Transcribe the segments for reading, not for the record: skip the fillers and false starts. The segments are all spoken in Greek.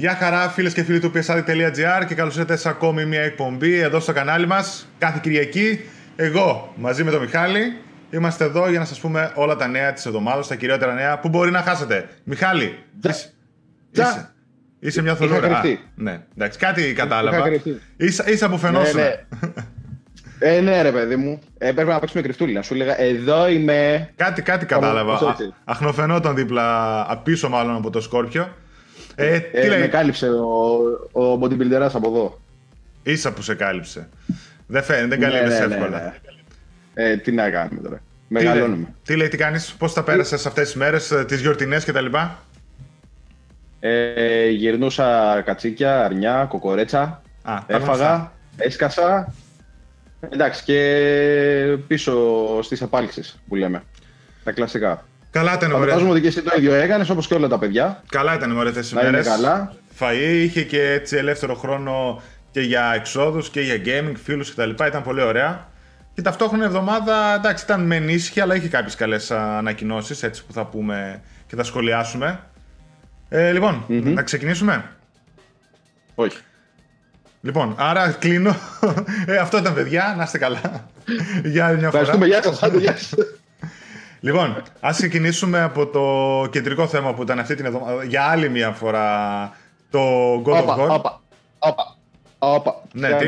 Γεια χαρά φίλες και φίλοι του PSAD.gr και καλώς ήρθατε σε ακόμη μια εκπομπή εδώ στο κανάλι μας κάθε Κυριακή. Εγώ μαζί με τον Μιχάλη είμαστε εδώ για να σας πούμε όλα τα νέα της εβδομάδας, τα κυριότερα νέα που μπορεί να χάσετε. Μιχάλη, είσαι μια θολούρα. Ναι, εντάξει, κάτι κατάλαβα. Είσαι που φαινόσουν. Ναι, ρε παιδί μου. Πρέπει να παίξουμε κρυφτούλη. Να σου λέγα, εδώ είμαι. Κάτι κατάλαβα. Αχνοφαινόταν δίπλα, απίσω μάλλον από το Σκόρπιο. Με κάλυψε ο bodybuilderάς από εδώ. Ίσα που σε κάλυψε. Δεν φαίνεται, δεν καλύπτεσαι εύκολα. Τι να κάνουμε τώρα. Μεγαλώνουμε. Τι λέει, τι κάνεις, πώς τα πέρασες αυτές τις μέρες, τις γιορτινές κτλ. Γυρνούσα κατσίκια, αρνιά, κοκορέτσα. Έφαγα, έσκασα. Εντάξει, και πίσω στις επάλξεις που λέμε. Τα κλασικά. Καλά ήταν, ωραία. Φαντάζομαι ότι και εσύ το ίδιο έκανες, όπως και όλα τα παιδιά. Καλά ήταν, ωραία, αυτές τις ημέρες. Φαΐ, είχε και έτσι ελεύθερο χρόνο και για εξόδους και για gaming, φίλους κτλ. Ήταν πολύ ωραία. Και ταυτόχρονα η εβδομάδα, εντάξει, ήταν μεν ήσυχη, αλλά είχε κάποιες καλές ανακοινώσεις, έτσι που θα πούμε και θα σχολιάσουμε. Λοιπόν, να ξεκινήσουμε. Όχι. Λοιπόν, άρα κλείνω. Αυτό ήταν, παιδιά. Να είστε καλά. Για άλλη μια φορά. Ευχαριστούμε, γεια σας. Λοιπόν, ας ξεκινήσουμε από το κεντρικό θέμα που ήταν αυτή την εβδομάδα. Για άλλη μια φορά το God of War. Όπα. Ναι, τι.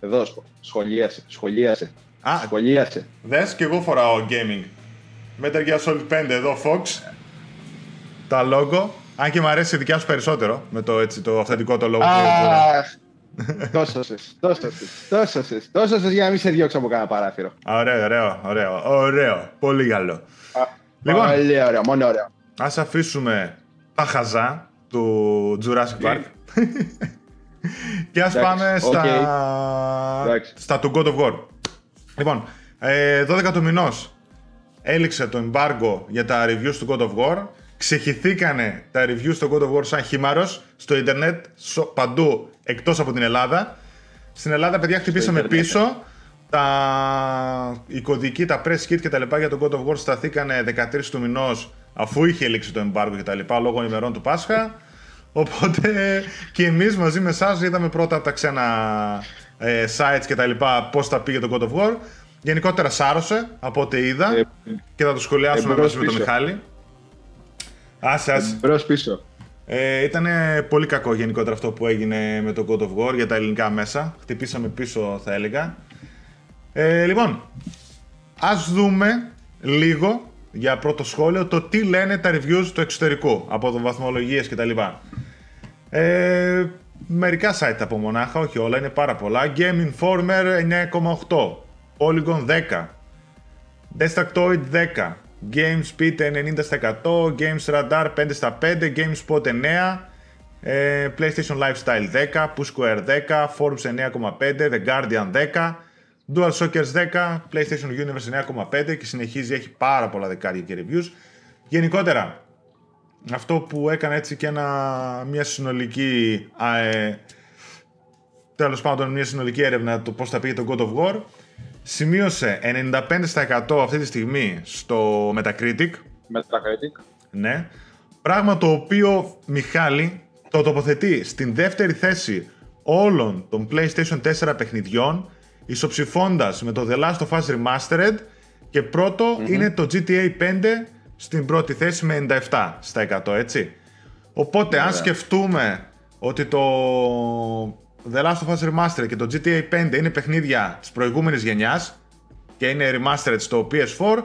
Εδώ, σχολίασε. Σχολίασε. Δες, και εγώ φοράω gaming. Metal Gear Solid 5 εδώ, Fox. Τα logo. Αν και μου αρέσει η δικιά σου περισσότερο, με το αυθεντικό το logo. Τόσασες για να μην σε διώξω από κανένα παράθυρο. Ωραίο, πολύ καλό. Λοιπόν, πολύ ωραίο, μόνο ωραίο. Ας αφήσουμε τα χαζά του Jurassic Park και ας πάμε στα του God of War. Λοιπόν, 12 του μηνός έληξε το embargo για τα reviews του God of War. Ξεχυθήκανε τα reviews στο God of War σαν χήμαρος στο ίντερνετ, παντού εκτός από την Ελλάδα. Στην Ελλάδα, παιδιά, χτυπήσαμε πίσω. Οι κωδικοί, τα press kit και τα λοιπά για τον God of War σταθήκανε 13 του μηνός, αφού είχε λήξει το embargo και τα λοιπά, λόγω ημερών του Πάσχα. Οπότε και εμείς μαζί με εσάς είδαμε πρώτα από τα ξένα sites και τα λοιπά πώς τα πήγε το God of War. Γενικότερα σάρωσε από ό,τι είδα και θα το σχολιάσουμε μαζί με τον Μιχάλη. Πίσω. Ήταν πολύ κακό γενικότερα αυτό που έγινε με το God of War για τα ελληνικά μέσα. Χτυπήσαμε πίσω, θα έλεγα. Λοιπόν, ας δούμε λίγο για πρώτο σχόλιο το τι λένε τα reviews του εξωτερικού από το βαθμολογίες κτλ. Μερικά site από μονάχα, όχι όλα, είναι πάρα πολλά. Game Informer 9,8, Polygon 10, Destructoid 10, GameSpeed 90%, GamesRadar 5/5, GameSpot 9, PlayStation Lifestyle 10, PushSquare 10, Forbes 9,5, The Guardian 10, DualShockers 10, PlayStation Universe 9,5 και συνεχίζει, έχει πάρα πολλά δεκάρια και reviews. Γενικότερα, αυτό που έκανε έτσι και μια συνολική τέλος πάντων μια συνολική έρευνα το πώς θα πήγε το God of War, σημείωσε 95% αυτή τη στιγμή στο Metacritic. Ναι. Πράγμα το οποίο, Μιχάλη, το τοποθετεί στην δεύτερη θέση όλων των PlayStation 4 παιχνιδιών, ισοψηφώντας με το The Last of Us Remastered, και πρώτο είναι το GTA 5 στην πρώτη θέση με 97%, έτσι. Οπότε, αν σκεφτούμε ότι το The Last of Us Remastered και το GTA 5 είναι παιχνίδια της προηγούμενης γενιάς και είναι remastered στο PS4,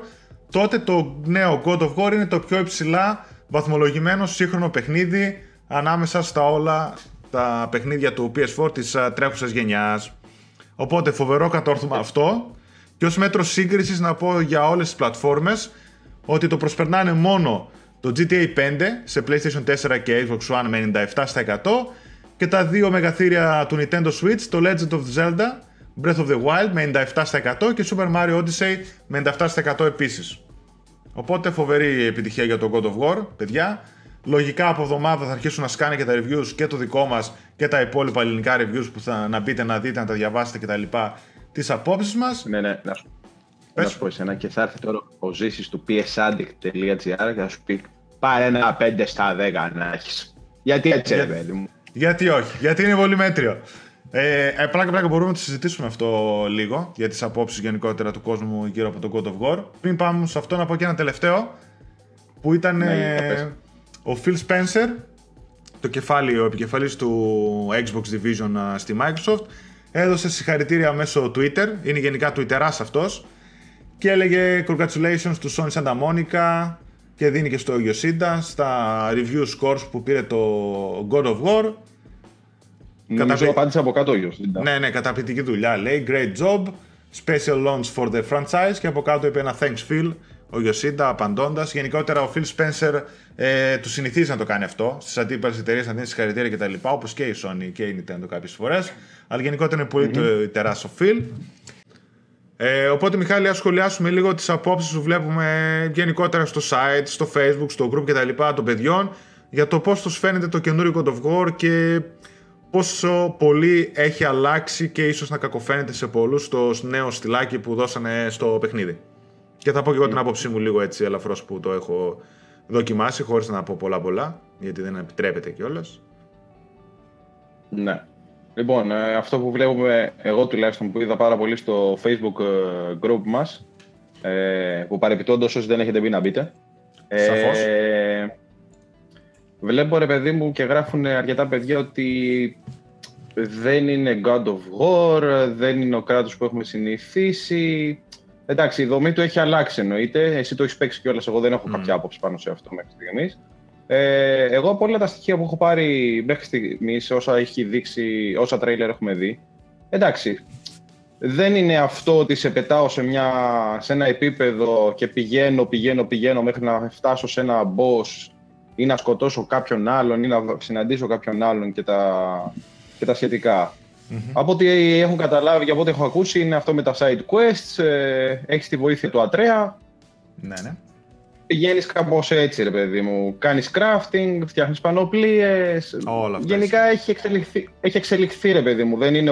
τότε το νέο God of War είναι το πιο υψηλά βαθμολογημένο σύγχρονο παιχνίδι ανάμεσα στα όλα τα παιχνίδια του PS4 της τρέχουσας γενιάς. Οπότε φοβερό κατόρθωμα αυτό, και ως μέτρο σύγκρισης να πω για όλες τις πλατφόρμες ότι το προσπερνάνε μόνο το GTA 5 σε PlayStation 4 και Xbox One με 97% και τα δύο μεγαθύρια του Nintendo Switch, το Legend of Zelda Breath of the Wild με 97% και Super Mario Odyssey με 97% επίσης. Οπότε φοβερή επιτυχία για το God of War, παιδιά. Λογικά από εβδομάδα θα αρχίσουν να σκάνε και τα reviews και το δικό μας και τα υπόλοιπα ελληνικά reviews που θα να μπείτε να δείτε, να τα διαβάσετε και τα λοιπά, τις απόψεις μας. Ναι, να σου πω εσένα, και θα έρθει τώρα ο Ζήσης του PSAddict.gr και θα σου πει πάρε ένα 5/10 να έχεις. Γιατί έτσι, παιδί μου. Γιατί όχι, γιατί είναι πολύ μέτριο. Πλάκα μπορούμε να το συζητήσουμε αυτό λίγο για τις απόψεις γενικότερα του κόσμου γύρω από το God of War. Πριν πάμε σε αυτό, να πω και ένα τελευταίο που ήταν ο Phil Spencer, το κεφάλι, ο επικεφαλής του Xbox Division στη Microsoft, έδωσε συγχαρητήρια μέσω Twitter, είναι γενικά Twitterάς αυτός, και έλεγε congratulations to Sony Santa Monica και δίνει και στο Yoshida στα review scores που πήρε το God of War. Νομίζω απάντησε από κάτω ο Yoshida. Ναι, καταπληκτική δουλειά λέει, great job, special launch for the franchise, και από κάτω είπε ένα thanks Phil ο Yoshida απαντώντας. Γενικότερα ο Phil Spencer του συνηθίζει να το κάνει αυτό στις αντίπαλες εταιρείες, να δίνει συγχαρητήρια και τα λοιπά, όπως και η Sony και η Nintendo κάποιες φορές, αλλά γενικότερα είναι πολύ τεράστιο Phil. Οπότε Μιχάλη, ας σχολιάσουμε λίγο τις απόψεις που βλέπουμε γενικότερα στο site, στο Facebook, στο group και τα λοιπά των παιδιών για το πώς τους φαίνεται το καινούριο God of War και πόσο πολύ έχει αλλάξει και ίσως να κακοφαίνεται σε πολλούς το νέο στυλάκι που δώσανε στο παιχνίδι. Και θα πω και εγώ την άποψή μου λίγο έτσι ελαφρώς που το έχω δοκιμάσει, χωρίς να πω πολλά, γιατί δεν επιτρέπεται κιόλας. Ναι. Λοιπόν, αυτό που βλέπουμε, εγώ τουλάχιστον που είδα πάρα πολύ στο Facebook group μας, που παρεπιτώντας όσοι δεν έχετε μπει να μπείτε. Σαφώς. Βλέπω ρε παιδί μου και γράφουν αρκετά παιδιά ότι δεν είναι God of War, δεν είναι ο κράτος που έχουμε συνηθίσει. Εντάξει, η δομή του έχει αλλάξει εννοείται, εσύ το έχεις παίξει κιόλας, εγώ δεν έχω κάποια άποψη πάνω σε αυτό μέχρι στιγμής. Εγώ από όλα τα στοιχεία που έχω πάρει μέχρι στιγμής, όσα έχει δείξει, όσα τρέιλερ έχουμε δει, εντάξει, δεν είναι αυτό ότι σε πετάω σε ένα επίπεδο και πηγαίνω μέχρι να φτάσω σε ένα boss ή να σκοτώσω κάποιον άλλον ή να συναντήσω κάποιον άλλον και τα σχετικά. Από ό,τι έχω καταλάβει και από ό,τι έχω ακούσει, είναι αυτό με τα side quests, έχεις τη βοήθεια του Ατρέα. Ναι. Πηγαίνεις κάπως έτσι ρε παιδί μου, κάνεις crafting, φτιάχνεις πανοπλίες, γενικά έχει εξελιχθεί ρε παιδί μου, δεν είναι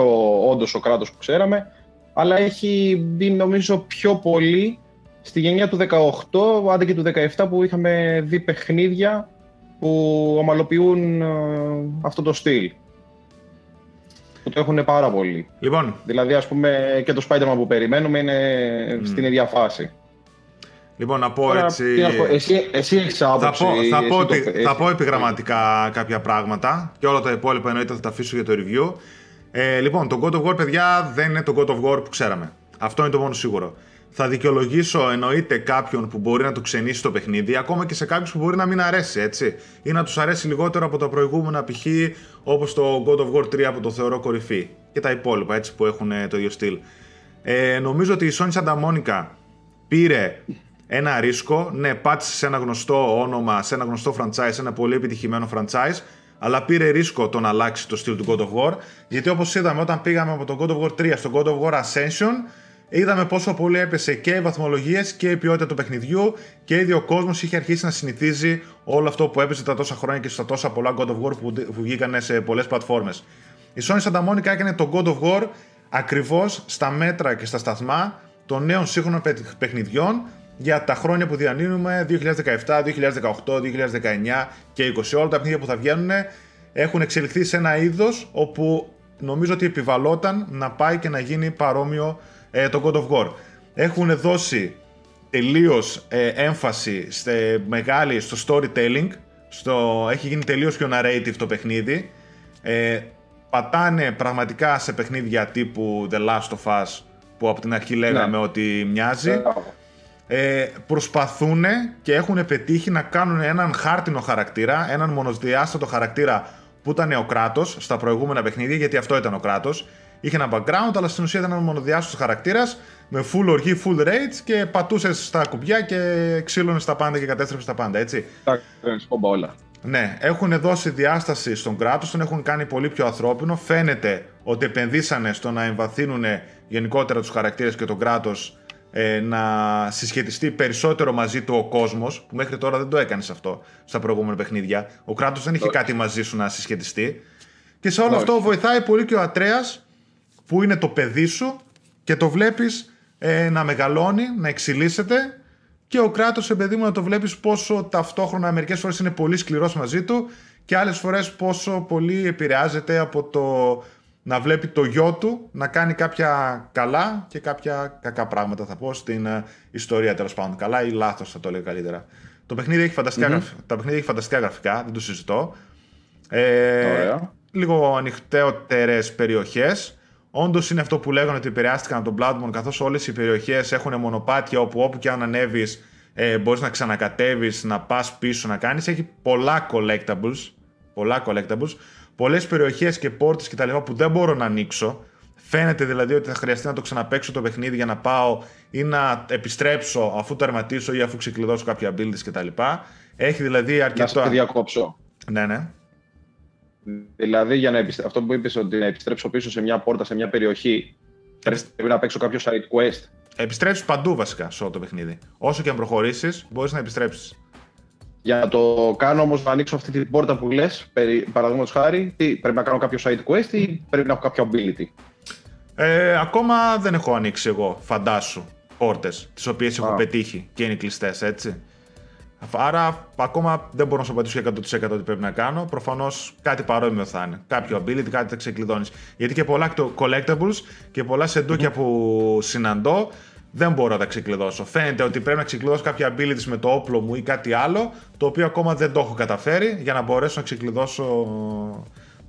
όντως ο κράτος που ξέραμε, αλλά έχει μπει νομίζω πιο πολύ στη γενιά του 18, άντε και του 17 που είχαμε δει παιχνίδια που ομαλοποιούν αυτό το στυλ. Που το έχουν πάρα πολύ. Λοιπόν. Δηλαδή ας πούμε και το Spider-Man που περιμένουμε είναι στην ίδια φάση. Λοιπόν, να πω τώρα, έτσι. Εσύ έχεις άποψη. Θα πω επιγραμματικά κάποια πράγματα και όλα τα υπόλοιπα εννοείται θα τα αφήσω για το review. Λοιπόν, το God of War, παιδιά, δεν είναι το God of War που ξέραμε. Αυτό είναι το μόνο σίγουρο. Θα δικαιολογήσω εννοείται κάποιον που μπορεί να του ξενήσει το παιχνίδι, ακόμα και σε κάποιους που μπορεί να μην αρέσει, έτσι. Ή να τους αρέσει λιγότερο από τα προηγούμενα, π.χ. όπως το God of War 3 που το θεωρώ κορυφή. Και τα υπόλοιπα, έτσι, που έχουν το ίδιο στυλ. Νομίζω ότι η Sony Santa Monica πήρε ένα ρίσκο, ναι, πάτησε σε ένα γνωστό όνομα, σε ένα γνωστό franchise, ένα πολύ επιτυχημένο franchise, αλλά πήρε ρίσκο το να αλλάξει το στυλ του God of War, γιατί όπως είδαμε όταν πήγαμε από το God of War 3 στο God of War Ascension, είδαμε πόσο πολύ έπεσε και οι βαθμολογίες και η ποιότητα του παιχνιδιού και ήδη ο κόσμος είχε αρχίσει να συνηθίζει όλο αυτό που έπαιζε τα τόσα χρόνια και στα τόσα πολλά God of War που βγήκαν σε πολλές πλατφόρμες. Η Sony Santa Monica έκανε το God of War ακριβώς στα μέτρα και στα σταθμά των νέων σύγχρονων παιχνιδιών για τα χρόνια που διανύουμε, 2017, 2018, 2019 και 20, όλα τα παιχνίδια που θα βγαίνουν έχουν εξελιχθεί σε ένα είδος όπου νομίζω ότι επιβαλόταν να πάει και να γίνει παρόμοιο το God of War. Έχουν δώσει τελείως έμφαση στο storytelling, έχει γίνει τελείως πιο narrative το παιχνίδι, πατάνε πραγματικά σε παιχνίδια τύπου The Last of Us που από την αρχή λέγαμε ότι μοιάζει. Προσπαθούν και έχουν πετύχει να κάνουν έναν χάρτινο χαρακτήρα, έναν μονοδιάστατο χαρακτήρα που ήταν ο κράτος στα προηγούμενα παιχνίδια, γιατί αυτό ήταν ο κράτος. Είχε ένα background, αλλά στην ουσία ήταν ένα μονοδιάστατος χαρακτήρας με full οργή, full rage και πατούσες στα κουμπιά και ξύλωνες τα πάντα και κατέστρεψες τα πάντα, έτσι. Όλα. Ναι, έχουν δώσει διάσταση στον κράτος, τον έχουν κάνει πολύ πιο ανθρώπινο. Φαίνεται ότι επενδύσανε στο να εμβαθύνουν γενικότερα τους χαρακτήρες και τον κράτος, να συσχετιστεί περισσότερο μαζί του ο κόσμος, που μέχρι τώρα δεν το έκανες αυτό στα προηγούμενα παιχνίδια. Ο κράτος δεν είχε κάτι μαζί σου να συσχετιστεί. Και σε όλο αυτό βοηθάει πολύ και ο Ατρέας, που είναι το παιδί σου και το βλέπεις να μεγαλώνει, να εξελίσσεται, και ο κράτος, παιδί μου, να το βλέπεις πόσο ταυτόχρονα μερικές φορές είναι πολύ σκληρός μαζί του και άλλες φορές πόσο πολύ επηρεάζεται από το να βλέπει το γιο του να κάνει κάποια καλά και κάποια κακά πράγματα, θα πω, στην ιστορία τέλος πάντων. Καλά ή λάθος θα το λέω καλύτερα. Το παιχνίδι έχει φανταστικά, τα παιχνίδια έχει φανταστικά γραφικά, δεν το συζητώ. Λίγο ανοιχτέωτερες περιοχές. Όντως είναι αυτό που λέγανε ότι επηρεάστηκαν από τον Bloodborne, καθώς όλες οι περιοχές έχουν μονοπάτια όπου και αν ανέβεις μπορείς να ξανακατέβεις, να πας πίσω, να κάνεις. Έχει πολλά collectables, πολλές περιοχές και πόρτες και τα λοιπά που δεν μπορώ να ανοίξω. Φαίνεται δηλαδή ότι θα χρειαστεί να το ξαναπαίξω το παιχνίδι για να πάω ή να επιστρέψω αφού τερματίσω ή αφού ξεκλειδώσω κάποια builds κτλ. Έχει δηλαδή αρκετό. Να σε διακόψω. Ναι. Δηλαδή, για να αυτό που είπες, ότι να επιστρέψω πίσω σε μια πόρτα, σε μια περιοχή, πρέπει να παίξω κάποιο side quest. Επιστρέψεις παντού βασικά σε όλο το παιχνίδι. Όσο και αν προχωρήσεις, μπορείς να επιστρέψεις. Για να το κάνω όμως, να ανοίξω αυτή την πόρτα που λες, παραδείγματος χάρη, τι, πρέπει να κάνω κάποιο side quest ή πρέπει να έχω κάποια ability. Ακόμα δεν έχω ανοίξει εγώ, φαντάσου, πόρτες τις οποίες έχω πετύχει και είναι κλειστές, έτσι. Άρα, ακόμα δεν μπορώ να σου απαντήσω 100% τι πρέπει να κάνω. Προφανώς κάτι παρόμοιο θα είναι. Κάποιο ability, κάτι θα ξεκλειδώνεις. Γιατί και πολλά collectables και πολλά σεντούκια που συναντώ δεν μπορώ να τα ξεκλειδώσω. Φαίνεται ότι πρέπει να ξεκλειδώσω κάποια abilities με το όπλο μου ή κάτι άλλο, το οποίο ακόμα δεν το έχω καταφέρει για να μπορέσω να ξεκλειδώσω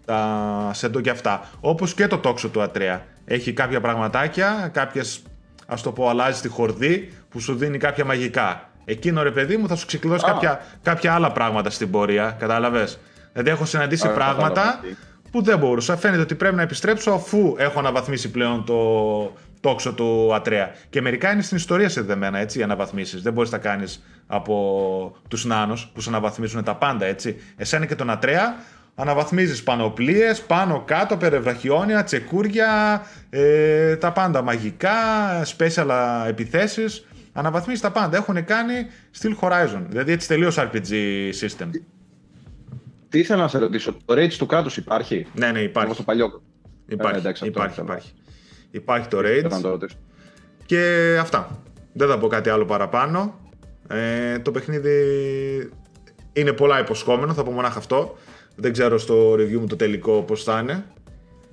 τα σεντούκια αυτά. Όπως και το τόξο του A3. Έχει κάποια πραγματάκια, κάποιες, ας το πω, αλλάζει τη χορδή που σου δίνει κάποια μαγικά. Εκείνο ρε παιδί μου θα σου ξεκλειδώσει κάποια άλλα πράγματα στην πορεία, κατάλαβες. Δηλαδή έχω συναντήσει πράγματα που δεν μπορούσα. Φαίνεται ότι πρέπει να επιστρέψω αφού έχω αναβαθμίσει πλέον το τόξο του Ατρέα. Και μερικά είναι στην ιστορία συνδεμένα, έτσι, οι αναβαθμίσεις. Δεν μπορείς να κάνεις από τους νάνους που σου αναβαθμίζουν τα πάντα, έτσι. Εσένα και τον Ατρέα αναβαθμίζεις πανοπλίες, πάνω κάτω, περευραχιόνια, τσεκούρια, τα πάντα μαγικά, special επιθέσεις. Αναβαθμίσεις τα πάντα. Έχουν κάνει Steel Horizon. Δηλαδή έτσι τελείως RPG system. Τι ήθελα να σε ρωτήσω, το Rage του κράτους υπάρχει? Ναι, υπάρχει. Το παλιό. Υπάρχει το Rage. Το και αυτά. Δεν θα πω κάτι άλλο παραπάνω. Το παιχνίδι είναι πολλά υποσχόμενο, θα πω μονάχα αυτό. Δεν ξέρω στο review μου το τελικό πώς θα είναι.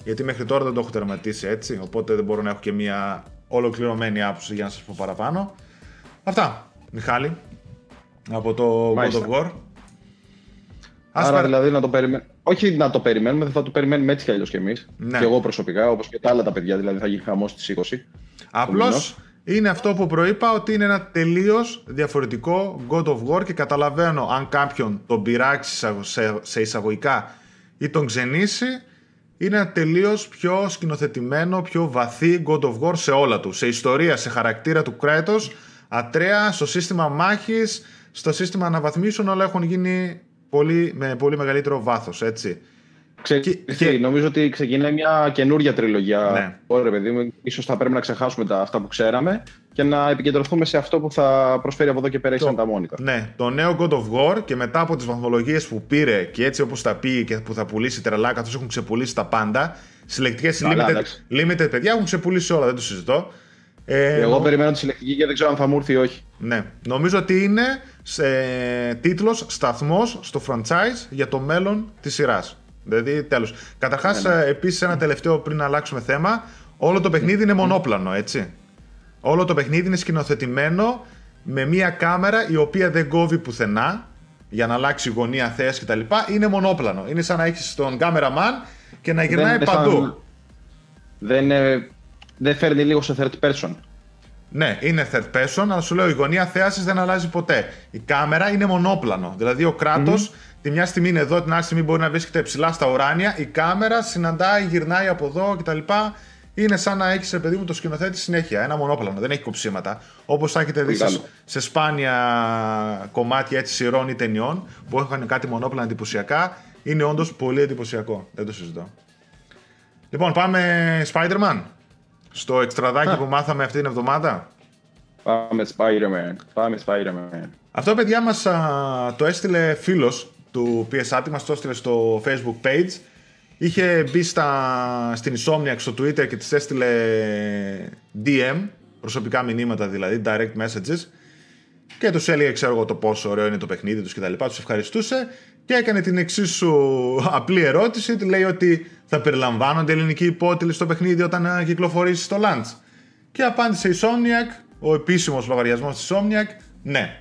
Γιατί μέχρι τώρα δεν το έχω τερματίσει έτσι. Οπότε δεν μπορώ να έχω και μία ολοκληρωμένη άποψη για να σας πω παραπάνω. Αυτά, Μιχάλη, από το God of War. Άρα δηλαδή να το περιμένουμε. Όχι να το περιμένουμε, δεν θα το περιμένουμε έτσι κι αλλιώς κι εμείς. Ναι. Και εγώ προσωπικά, όπως και τα άλλα τα παιδιά, δηλαδή θα γίνει χαμός στις 20. Απλώς είναι αυτό που προείπα, ότι είναι ένα τελείως διαφορετικό God of War και καταλαβαίνω αν κάποιον τον πειράξει σε εισαγωγικά ή τον ξενήσει. Είναι ένα τελείως πιο σκηνοθετημένο, πιο βαθύ God of War σε όλα του. Σε ιστορία, σε χαρακτήρα του Kratos, Ατρέα, στο σύστημα μάχης, στο σύστημα αναβαθμίσεων, όλα έχουν γίνει με πολύ μεγαλύτερο βάθος, έτσι. Νομίζω ότι ξεκινάει μια καινούργια τριλογία. Ναι. Ωραία, παιδί μου, ίσως θα πρέπει να ξεχάσουμε αυτά που ξέραμε και να επικεντρωθούμε σε αυτό που θα προσφέρει από εδώ και πέρα η Santa Monica. Ναι, το νέο God of War και μετά από τις βαθμολογίες που πήρε και έτσι όπως τα πήγε και που θα πουλήσει τρελά, καθώς έχουν ξεπουλήσει τα πάντα. Συλλεκτικές limited, παιδιά, έχουν ξεπουλήσει όλα, δεν το συζητώ. Εγώ περιμένω τη συλλεκτική και δεν ξέρω αν θα μου έρθει ή όχι. Ναι, νομίζω ότι είναι τίτλος, σταθμός στο franchise για το μέλλον της σειράς. Δηλαδή, τέλος. Καταρχάς, επίσης, ένα τελευταίο πριν να αλλάξουμε θέμα. Όλο το παιχνίδι είναι μονόπλανο, έτσι. Όλο το παιχνίδι είναι σκηνοθετημένο με μία κάμερα η οποία δεν κόβει πουθενά για να αλλάξει γωνία, θέαση κτλ. Είναι μονόπλανο. Είναι σαν να έχεις τον κάμεραμαν και να γυρνάει παντού. Δεν φέρνει λίγο σε third person. Ναι, είναι third person, αλλά σου λέω η γωνία θέασης δεν αλλάζει ποτέ. Η κάμερα είναι μονόπλανο. Δηλαδή, ο Κράτος. Τη μια στιγμή είναι εδώ, την άλλη στιγμή μπορεί να βρίσκεται ψηλά στα ουράνια. Η κάμερα συναντάει, γυρνάει από εδώ κτλ. Είναι σαν να έχεις, ρε παιδί μου, το σκηνοθέτη συνέχεια. Ένα μονόπλανο, δεν έχει κοψίματα. Όπως θα έχετε δει σε σπάνια κομμάτια έτσι, σειρών ή ταινιών που έχουν κάτι μονόπλανα εντυπωσιακά. Είναι όντως πολύ εντυπωσιακό. Δεν το συζητώ. Λοιπόν, πάμε Spider-Man. Στο εξτραδάκι που μάθαμε αυτή την εβδομάδα. Πάμε Spider-Man. Αυτό, παιδιά, μας το έστειλε φίλος του PSAT, μας το έστειλε στο Facebook page. Είχε μπει στην Insomniac στο Twitter και της έστειλε DM, προσωπικά μηνύματα δηλαδή, direct messages. Και τους έλεγε, ξέρω εγώ, το πόσο ωραίο είναι το παιχνίδι τους κτλ. Τους ευχαριστούσε και έκανε την εξίσου απλή ερώτηση. Τη λέει ότι θα περιλαμβάνονται ελληνικοί υπότιτλοι στο παιχνίδι όταν κυκλοφορήσει στο launch. Και απάντησε η Somniac, ο επίσημος λογαριασμός της Somniac, ναι.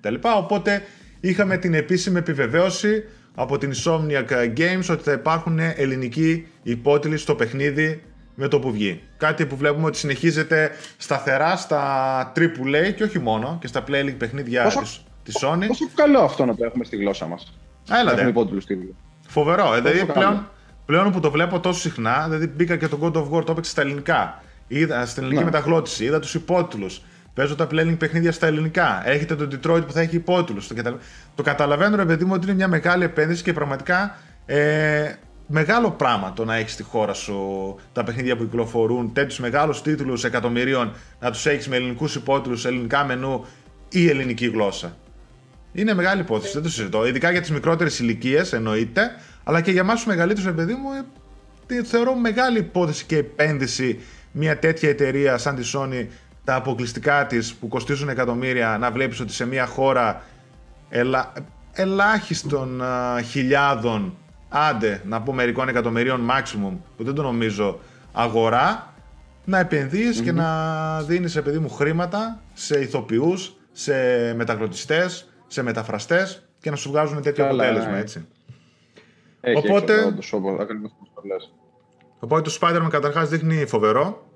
Τελικά, οπότε είχαμε την επίσημη επιβεβαίωση από την Somniac Games ότι θα υπάρχουν ελληνικοί υπότιτλοι στο παιχνίδι με το που βγει. Κάτι που βλέπουμε ότι συνεχίζεται σταθερά στα AAA και όχι μόνο, και στα Play League παιχνίδια της Sony. Πόσο καλό αυτό να το έχουμε στη γλώσσα μας. Έλατε. Φοβερό. Δηλαδή πλέον που το βλέπω τόσο συχνά, δηλαδή μπήκα και το God of War, το έπαιξε στα ελληνικά. Είδα στην ελληνική μεταγλώτηση, είδα τους υπότιτλους. Παίζω τα Play League παιχνίδια στα ελληνικά. Έχετε τον Detroit που θα έχει υπότιτλους. Το καταλαβαίνω, ρε παιδί μου, ότι είναι μια μεγάλη επένδυση και πραγματικά. Μεγάλο πράγμα το να έχεις στη χώρα σου τα παιχνίδια που κυκλοφορούν, τέτοιους μεγάλους τίτλους εκατομμυρίων, να τους έχεις με ελληνικούς υπότιτλους, ελληνικά μενού ή ελληνική γλώσσα. Είναι μεγάλη υπόθεση, δεν το συζητώ. Ειδικά για τις μικρότερες ηλικίες, εννοείται, αλλά και για εμάς τους μεγαλύτερους, παιδί μου, θεωρώ μεγάλη υπόθεση και επένδυση μια τέτοια εταιρεία σαν τη Sony, τα αποκλειστικά της που κοστίζουν εκατομμύρια, να βλέπεις ότι σε μια χώρα ελάχιστων χιλιάδων. Άντε, να πω μερικών εκατομμυρίων maximum, που δεν το νομίζω, αγορά, να επενδύεις και να δίνεις, παιδί μου, χρήματα σε ηθοποιούς, σε μεταγλωτιστές, σε μεταφραστές και να σου βγάζουν τέτοιο αποτέλεσμα, έτσι. Οπότε το Spider-Man καταρχάς δείχνει φοβερό.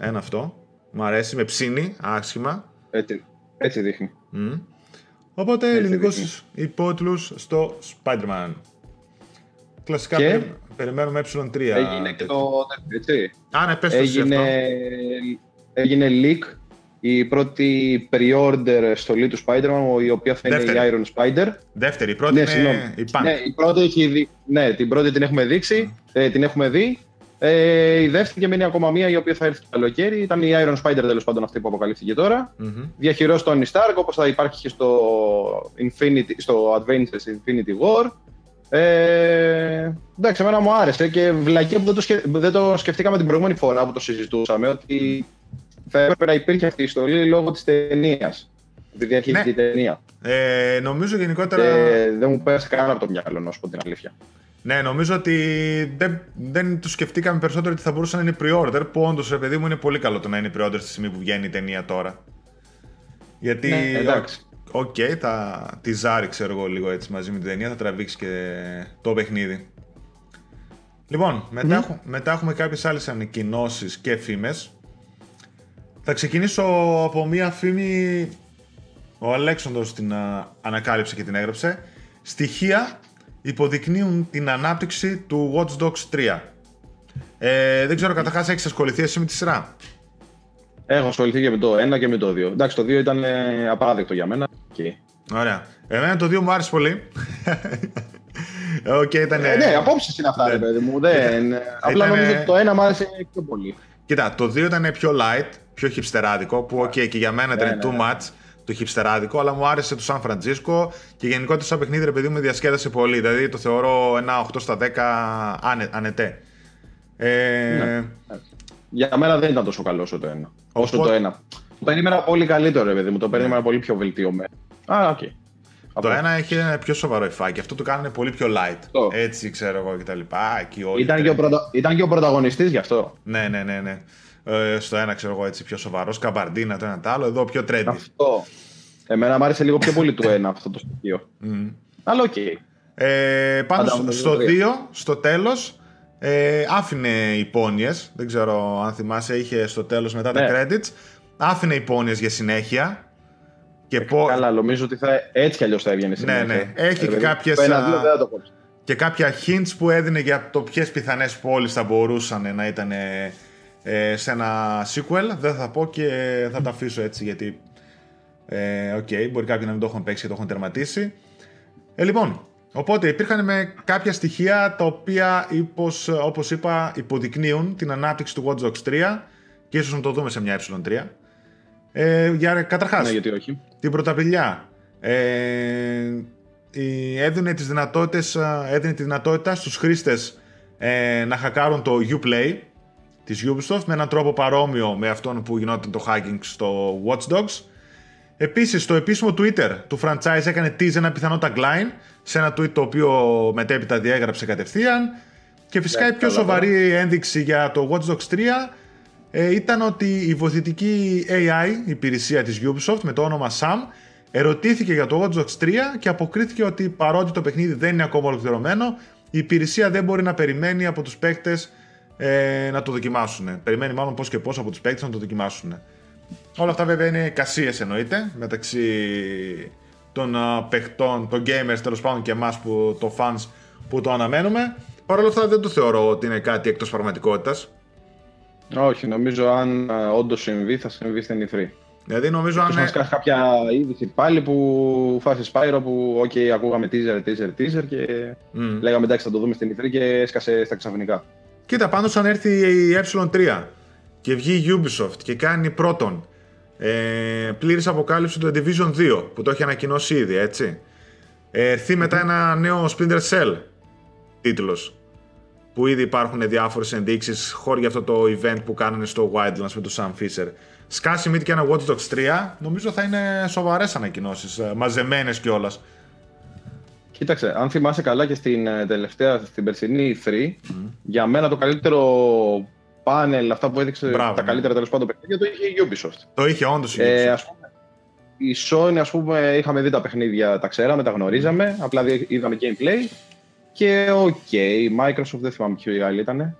Ένα αυτό. Μ' αρέσει, με ψήνει, άσχημα. Έτσι δείχνει. Οπότε ελληνικούς υπότιτλους στο Spider-Man. Κλασικά και περιμένουμε ε3. Έγινε και το. Έτσι. Έγινε leak η πρώτη pre-order στολή του Spider-Man, η οποία θα είναι η Iron Spider. Δεύτερη, η πρώτη είναι η Punk. Ναι, την πρώτη την έχουμε δείξει, την έχουμε δει. Η δεύτερη και μείνει ακόμα μία, η οποία θα έρθει το καλοκαίρι. Ήταν η Iron Spider, τέλος πάντων, αυτή που αποκαλύφθηκε τώρα. Διαχειρός Tony Stark, όπως θα υπάρχει και στο Adventures Infinity War. Εντάξει, εμένα μου άρεσε και βλακία που δεν το σκεφτήκαμε την προηγούμενη φορά που το συζητούσαμε, ότι θα έπρεπε να υπήρχε αυτή η στολή λόγω της ταινίας, τη διαχείριση ταινία. Νομίζω γενικότερα. Δεν μου πέρασε κανένα από το μυαλό, να σου πω την αλήθεια. Ναι, νομίζω ότι δεν το σκεφτήκαμε περισσότερο ότι θα μπορούσε να είναι pre-order, που όντως, ρε παιδί μου, είναι πολύ καλό το να είναι pre-order στη στιγμή που βγαίνει η ταινία τώρα. Γιατί. Ναι, εντάξει. Οκ, θα τη ζάρει, ξέρω εγώ, λίγο έτσι μαζί με την ταινία, θα τραβήξει και το παιχνίδι. Λοιπόν, μετά έχουμε κάποιες άλλες ανακοινώσεις και φήμες. Θα ξεκινήσω από μία φήμη, ο Αλέξανδρος την ανακάλυψε και την έγραψε. Στοιχεία υποδεικνύουν την ανάπτυξη του Watch Dogs 3. Δεν ξέρω, καταρχάς έχεις ασχοληθεί εσύ με τη σειρά? Έχω ασχοληθεί και με το 1 και με το 2. Εντάξει, το 2 ήταν απαράδεκτο για μένα. Okay. Ωραία. Εμένα το 2 μου άρεσε πολύ. Okay, ναι, απόψεις είναι αυτά, ρε παιδί μου. Απλά νομίζω ότι το 1 μου άρεσε πιο πολύ. Κοίτα, το 2 ήταν πιο light, πιο χιψτεράδικο, που και για μένα ήταν too much το χιψτεράδικο, αλλά μου άρεσε το Σαν Φραντζίσκο και γενικότερα σαν παιχνίδι, ρε παιδί μου, διασκέδασε πολύ. Δηλαδή το θεωρώ ένα 8 στα 10 ανετέ. Για μένα δεν ήταν τόσο καλό όσο το 1. Το περίμενα πολύ καλύτερο, παιδί μου. Το περίμενα πολύ πιο βελτιωμένο. Okay. Το 1 είχε ένα πιο σοβαρό υφάκι. Αυτό το κάνανε πολύ πιο light. Έτσι, ξέρω εγώ, κτλ. Ήταν και ο πρωταγωνιστής γι' αυτό. Ναι. Στο 1, ξέρω εγώ, έτσι πιο σοβαρό. Καμπαρντίνα το ένα το άλλο. Εδώ πιο trendy. Αυτό. Εμένα μου άρεσε λίγο πιο πολύ το 1 αυτό το στοιχείο. Αλλά οκ. Πάντως στο 2, στο τέλος. Άφηνε υπόνοιες, δεν ξέρω αν θυμάσαι, είχε στο τέλος μετά τα credits, άφηνε υπόνοιες για συνέχεια. Καλά, νομίζω ότι έτσι κι αλλιώς θα έβγαινε συνέχεια. Ναι, έχει και κάποιες και κάποια hints που έδινε για το ποιες πιθανές πόλεις θα μπορούσαν να ήταν σε ένα sequel. Δεν θα πω και θα τα αφήσω έτσι, γιατί μπορεί κάποιοι να μην το έχουν παίξει και το έχουν τερματίσει. Λοιπόν, οπότε υπήρχαν με κάποια στοιχεία τα οποία, όπως είπα, υποδεικνύουν την ανάπτυξη του Watch Dogs 3 και ίσως να το δούμε σε μια ε3. Καταρχάς, γιατί όχι, την πρωταπηλιά. Έδινε τη δυνατότητα στους χρήστες να χακάρουν το Uplay της Ubisoft με έναν τρόπο παρόμοιο με αυτόν που γινόταν το hacking στο Watch Dogs. Επίσης, το επίσημο Twitter του franchise έκανε tease ένα πιθανό tagline σε ένα tweet το οποίο μετέπειτα διέγραψε κατευθείαν. Και φυσικά η πιο σοβαρή ένδειξη για το Watch Dogs 3 ήταν ότι η βοηθητική AI υπηρεσία της Ubisoft με το όνομα Sam ερωτήθηκε για το Watch Dogs 3 και αποκρίθηκε ότι παρότι το παιχνίδι δεν είναι ακόμα ολοκληρωμένο, η υπηρεσία δεν μπορεί να περιμένει από τους παίκτες να το δοκιμάσουν. Περιμένει μάλλον πώς και πώς από τους παίκτες να το δοκιμάσουν. Όλα αυτά βέβαια είναι κασίες εννοείται μεταξύ των παιχτών, των gamers τέλος πάντων και εμάς που, το fans που το αναμένουμε. Παρ' όλα αυτά δεν το θεωρώ ότι είναι κάτι εκτός πραγματικότητας. Όχι, νομίζω αν όντως συμβεί θα συμβεί στην E3. Δηλαδή νομίζω αν... Μας κάνει κάποια είδηση πάλι που φάση Spyro που okay, ακούγαμε teaser και λέγαμε εντάξει θα το δούμε στην E3 και έσκασε στα ξαφνικά. Κοίτα πάντως αν έρθει η E3 και βγει η Ubisoft και κάνει πρώτον πλήρης αποκάλυψη του Division 2 που το έχει ανακοινώσει ήδη έτσι. Έρθει μετά ένα νέο Splinter Cell τίτλος που ήδη υπάρχουν διάφορες ενδείξεις χώρια αυτό το event που κάνανε στο Wildlands με τον Sam Fisher. Σκάσει μύτη και ένα Watch Dogs 3 νομίζω θα είναι σοβαρές ανακοινώσεις, μαζεμένες κιόλας. Κοίταξε, αν θυμάσαι καλά και στην περσινή E3 για μένα το καλύτερο πάνελ, αυτά που έδειξε τα καλύτερα τέλος πάντων παιχνίδια, το είχε η Ubisoft. Το είχε όντως η Ubisoft. Η Sony ας πούμε είχαμε δει τα παιχνίδια, τα ξέραμε, τα γνωρίζαμε, απλά είδαμε gameplay. Και η Microsoft δεν θυμάμαι ποιο η άλλη ήτανε.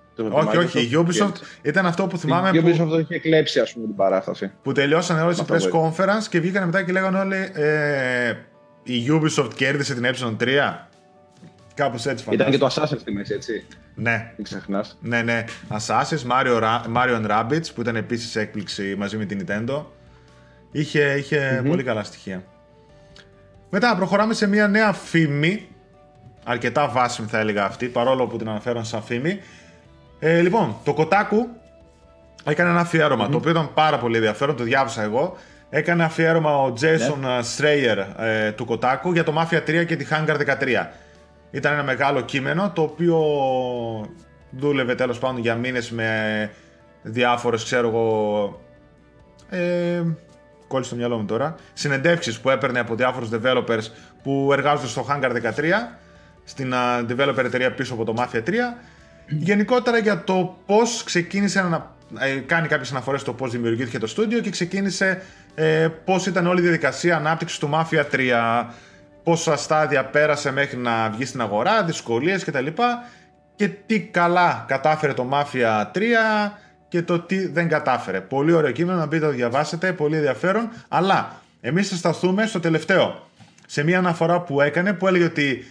Όχι, η Ubisoft ήταν αυτό που θυμάμαι. Η Ubisoft το είχε κλέψει ας πούμε την παράσταση. Που τελειώσανε όλες οι press conference και βγήκανε μετά και λέγανε όλοι η Ubisoft κέρδισε την E3. Κάπως έτσι φαντάζομαι. Ήταν και το Assassin's στη μέση έτσι. Ναι. Μην ξεχνάς. Ναι. Assassin's, Mario and Rabbids που ήταν επίσης έκπληξη μαζί με την Nintendo. Είχε πολύ καλά στοιχεία. Μετά προχωράμε σε μια νέα φήμη. Αρκετά βάσιμη θα έλεγα αυτή, παρόλο που την αναφέρω σαν φήμη. Λοιπόν, το Kotaku έκανε ένα αφιέρωμα, το οποίο ήταν πάρα πολύ ενδιαφέρον, το διάβασα εγώ. Έκανε αφιέρωμα ο Jason Schreier του Kotaku για το Mafia 3 και τη Hangar 13. Ήταν ένα μεγάλο κείμενο, το οποίο δούλευε τέλος πάντων για μήνες με διάφορες, ξέρω εγώ... κόλλησε το μυαλό μου τώρα. Συνεντεύξεις που έπαιρνε από διάφορους developers που εργάζονται στο Hangar 13. Στην developer εταιρεία πίσω από το Mafia 3. Γενικότερα για το πώς ξεκίνησε να κάνει κάποιες αναφορές στο πώς δημιουργήθηκε το στούντιο και ξεκίνησε πώς ήταν όλη η διαδικασία ανάπτυξης του Mafia 3, πόσα στάδια πέρασε μέχρι να βγει στην αγορά, δυσκολίες κτλ. Και τι καλά κατάφερε το Mafia 3 και το τι δεν κατάφερε. Πολύ ωραίο κείμενο, να μπείτε να το διαβάσετε, πολύ ενδιαφέρον. Αλλά εμείς θα σταθούμε στο τελευταίο, σε μια αναφορά που έκανε που έλεγε ότι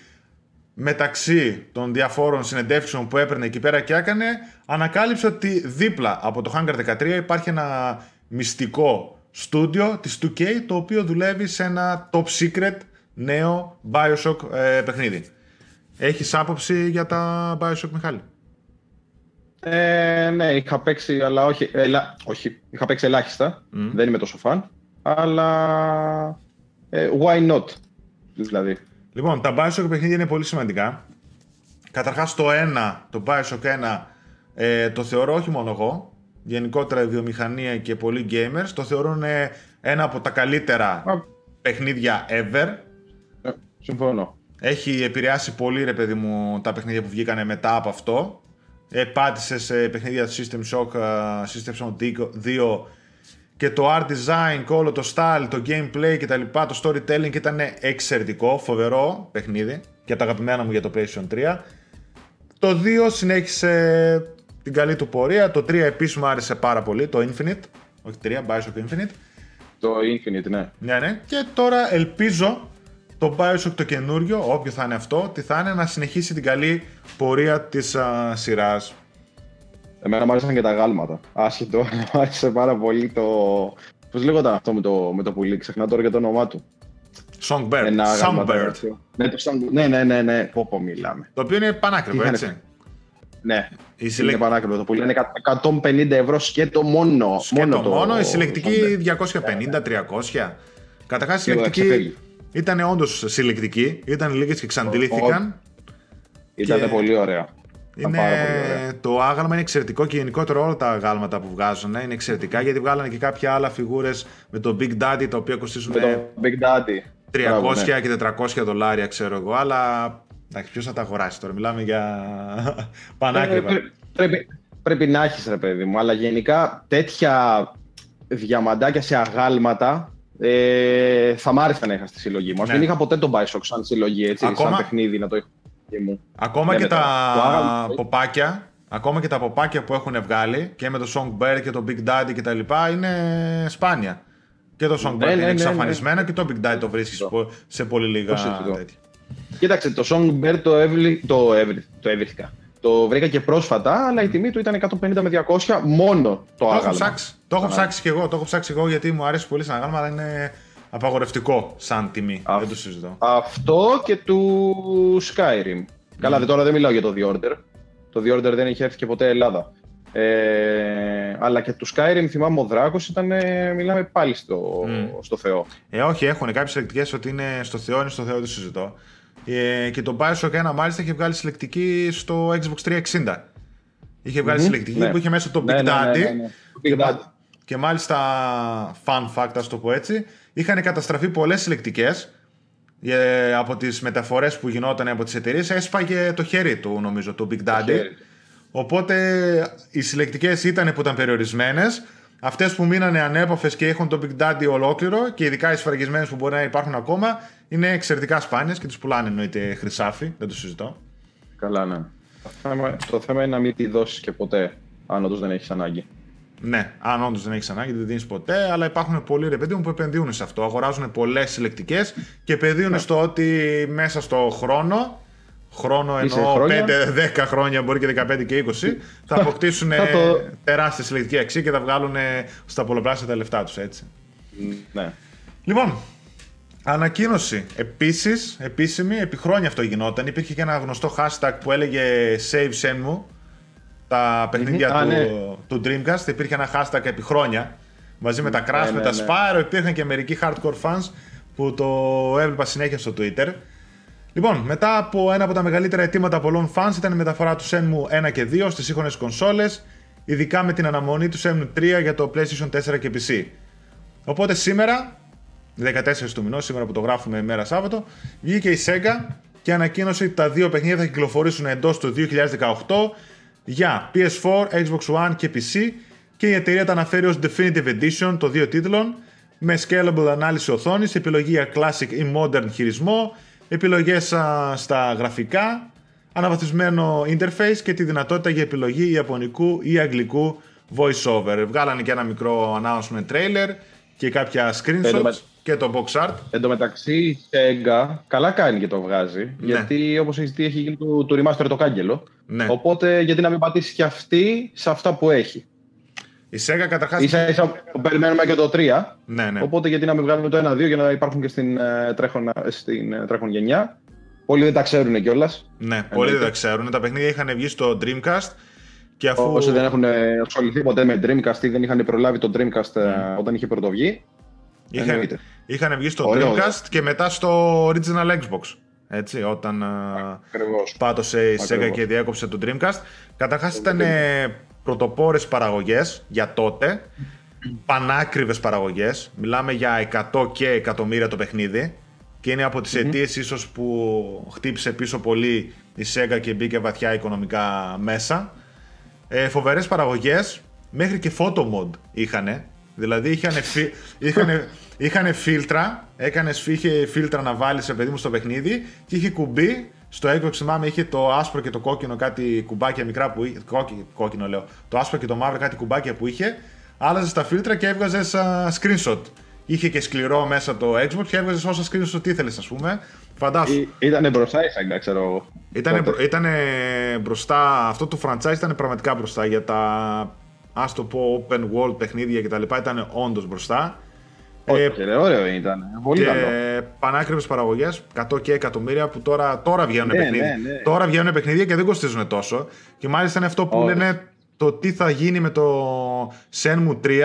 μεταξύ των διαφόρων συνεντεύξεων που έπαιρνε εκεί πέρα και έκανε, ανακάλυψε ότι δίπλα από το Hangar 13 υπάρχει ένα μυστικό στούντιο της 2K, το οποίο δουλεύει σε ένα top secret νέο Bioshock παιχνίδι. Έχεις άποψη για τα Bioshock, Μιχάλη? Ναι, είχα παίξει, αλλά όχι, είχα παίξει ελάχιστα, δεν είμαι τόσο φαν, αλλά why not, δηλαδή. Λοιπόν, τα Bioshock παιχνίδια είναι πολύ σημαντικά. Καταρχάς το Bioshock 1 το θεωρώ όχι μόνο εγώ, γενικότερα η βιομηχανία και πολλοί gamers το θεωρούν ένα από τα καλύτερα παιχνίδια ever. Συμφωνώ. Έχει επηρεάσει πολύ ρε παιδί μου τα παιχνίδια που βγήκανε μετά από αυτό. Πάτησε σε παιχνίδια του System Shock, System Shock 2 και το art design, όλο το style, το gameplay κτλ, το storytelling ήταν εξαιρετικό, φοβερό παιχνίδι και από τα αγαπημένα μου για το PlayStation 3. Το 2 συνέχισε την καλή του πορεία, το 3 επίσης μου άρεσε πάρα πολύ, το Infinite, όχι 3, Bioshock Infinite. Το Infinite, ναι. Ναι. Και τώρα ελπίζω το Bioshock το καινούριο, όποιο θα είναι αυτό, τι θα είναι, να συνεχίσει την καλή πορεία της σειράς. Εμένα μου άρεσαν και τα γάλματα. Άσχετο, μου άρεσε πάρα πολύ το. Πώς λέγονταν αυτό με το πουλί, ξεχνά τώρα για το όνομά του. Songbird. Songbird. Ναι. Πόπο μιλάμε. Το οποίο είναι πανάκριβο, έτσι. Ναι, είναι πανάκριβο το πουλί. Είναι 150 ευρώ σκέτο μόνο. Σκέτο μόνο, η συλλεκτική 250-300. Καταρχάς η συλλεκτική ήταν όντως συλλεκτική, ήταν λίγες και ξαντλήθηκαν. Ήταν πολύ ωραία. Είναι... Το άγαλμα είναι εξαιρετικό και γενικότερα όλα τα αγάλματα που βγάζουν είναι εξαιρετικά, γιατί βγάλανε και κάποια άλλα φιγούρες με τον Big Daddy, τα οποία κοστίζουν $300 και $400, ξέρω εγώ, αλλά ποιος θα τα αγοράσει τώρα, μιλάμε για πανάκριβα. Πρέπει να έχεις, ρε παιδί μου, αλλά γενικά τέτοια διαμαντάκια σε αγάλματα θα μ' άρεσε να είχα στη συλλογή μου. Ναι. Δεν είχα ποτέ τον BioShock σαν συλλογή, έτσι, ακόμα... σαν παιχνίδι να το είχα. Μου. Ακόμα και τα ποπάκια, ακόμα και τα ποπάκια που έχουν βγάλει και με το Songbird και το Big Daddy και τα λοιπά είναι σπάνια. Και το Songbird είναι εξαφανισμένο και το Big Daddy το βρίσκεις σε πολύ λίγα τέτοια. Κοίταξε, το Songbird το βρήκα και πρόσφατα, αλλά η τιμή του ήταν 150 με 200 μόνο το άγαλμα. Το έχω ψάξει και εγώ, γιατί μου αρέσει πολύ σαν άγαλμα, αλλά είναι... απαγορευτικό σαν τιμή, δεν το συζητώ. Αυτό και του Skyrim. Καλά, τώρα δεν μιλάω για το The Order. Το The Order δεν είχε έρθει και ποτέ Ελλάδα. Αλλά και του Skyrim, θυμάμαι, ο Δράκος ήταν, μιλάμε πάλι στο Θεό. Όχι, έχουν κάποιες συλλεκτικές ότι είναι στο Θεό, δεν το συζητώ. Και το BioShock 1 μάλιστα είχε βγάλει συλλεκτική στο Xbox 360. Είχε βγάλει συλλεκτική που είχε μέσα το Big Daddy. Και μάλιστα, fun fact, ας το πω έτσι, είχαν καταστραφεί πολλές συλλεκτικές από τις μεταφορές που γινόταν από τις εταιρείες. Έσπαγε το χέρι του, νομίζω, το Big Daddy. Οπότε οι συλλεκτικές ήταν που ήταν περιορισμένες. Αυτές που μείνανε ανέπαφες και έχουν το Big Daddy ολόκληρο, και ειδικά οι σφραγισμένες που μπορεί να υπάρχουν ακόμα, είναι εξαιρετικά σπάνιες και τις πουλάνε, εννοείται, χρυσάφι. Δεν το συζητώ. Καλά, ναι. Το θέμα είναι να μην τη δώσεις και ποτέ, αν όντως δεν έχεις ανάγκη. Ναι, αν όντως δεν έχεις ανάγκη, δεν δίνεις ποτέ, αλλά υπάρχουν πολλοί, ρε παιδί μου, που επενδύουν σε αυτό. Αγοράζουν πολλές συλλεκτικές και επενδύουν στο ότι μέσα στο χρόνο εννοώ 5-10 χρόνια, μπορεί και 15 και 20, θα αποκτήσουν τεράστια συλλεκτική αξία και θα βγάλουν στα πολλαπλάσια τα λεφτά τους, έτσι. Ναι. Λοιπόν, ανακοίνωση επίσης, επίσημη, επί χρόνια αυτό γινόταν. Υπήρχε και ένα γνωστό hashtag που έλεγε Save Shenmue. Τα παιχνίδια του Dreamcast, υπήρχε ένα hashtag επί χρόνια μαζί με τα Crash, με τα Spyro, υπήρχαν και μερικοί hardcore fans που το έβλεπα συνέχεια στο Twitter. Λοιπόν, μετά από ένα από τα μεγαλύτερα αιτήματα πολλών fans ήταν η μεταφορά του Shenmue 1 και 2 στις σύγχρονες κονσόλες, ειδικά με την αναμονή του Shenmue 3 για το PlayStation 4 και PC. Οπότε σήμερα, 14 του μηνός, σήμερα που το γράφουμε ημέρα Σάββατο, βγήκε η Sega και ανακοίνωσε ότι τα δύο παιχνίδια θα κυκλοφορήσουν εντός του 2018 για PS4, Xbox One και PC, και η εταιρεία τα αναφέρει ως Definitive Edition των δύο τίτλων, με scalable ανάλυση οθόνης, επιλογή για classic ή modern χειρισμό, επιλογές στα γραφικά, αναβαθμισμένο interface και τη δυνατότητα για επιλογή ιαπωνικού ή αγγλικού voiceover. Βγάλανε και ένα μικρό announcement trailer και κάποια screenshots και το box art. Εν τω μεταξύ η Sega καλά κάνει και το βγάζει, γιατί όπως έχει δει έχει γίνει το remaster το κάγκελο. Ναι. Οπότε γιατί να μην πατήσει και αυτή σε αυτά που έχει. Η Sega καταρχάς... Ίσα περιμένουμε και το 3, οπότε γιατί να μην βγάλουμε το 1-2 για να υπάρχουν και στην τρέχον γενιά. Πολλοί δεν τα ξέρουν κιόλας. Ναι, πολλοί δεν τα ξέρουν. Τα παιχνίδια είχαν βγει στο Dreamcast. Και αφού... Όσοι δεν έχουν ασχοληθεί ποτέ με Dreamcast ή δεν είχαν προλάβει το Dreamcast όταν είχε πρωτοβγεί. Είχαν βγει στο Dreamcast και μετά στο Original Xbox. Έτσι, όταν πάτωσε η Sega και διέκοψε το Dreamcast. Καταρχάς ήταν πρωτοπόρες παραγωγές για τότε, πανάκριβες παραγωγές. Μιλάμε για 100 και εκατομμύρια το παιχνίδι, και είναι από τις αιτίες ίσως που χτύπησε πίσω πολύ η Sega και μπήκε βαθιά οικονομικά μέσα. Φοβερές παραγωγές, μέχρι και photo mod είχανε. Δηλαδή είχανε φίλτρα, είχε φίλτρα να βάλεις, παιδί μου, στο παιχνίδι, και είχε κουμπί, στο Xbox θυμάμαι είχε το άσπρο και το κόκκινο, κάτι κουμπάκια μικρά που είχε, κόκκινο λέω, το άσπρο και το μαύρο κάτι κουμπάκια που είχε, άλλαζες τα φίλτρα και έβγαζες screenshot. Είχε και σκληρό μέσα το Xbox και έβγαζες όσα screenshot ήθελες, ας πούμε. Φαντάσου. Ήτανε μπροστά η Sega, ξέρω εγώ. Ήτανε μπροστά, αυτό το franchise ήταν πραγματικά μπροστά για τα... ας το πω, open world παιχνίδια και τα λοιπά, ήταν όντως μπροστά. Ωραίο ήταν, πολύ καλό. Και πανάκριβες παραγωγές, 100 και εκατομμύρια που τώρα βγαίνουν παιχνίδια. Τώρα βγαίνουν παιχνίδια και δεν κοστίζουν τόσο. Και μάλιστα είναι αυτό που λένε το τι θα γίνει με το Shenmue 3,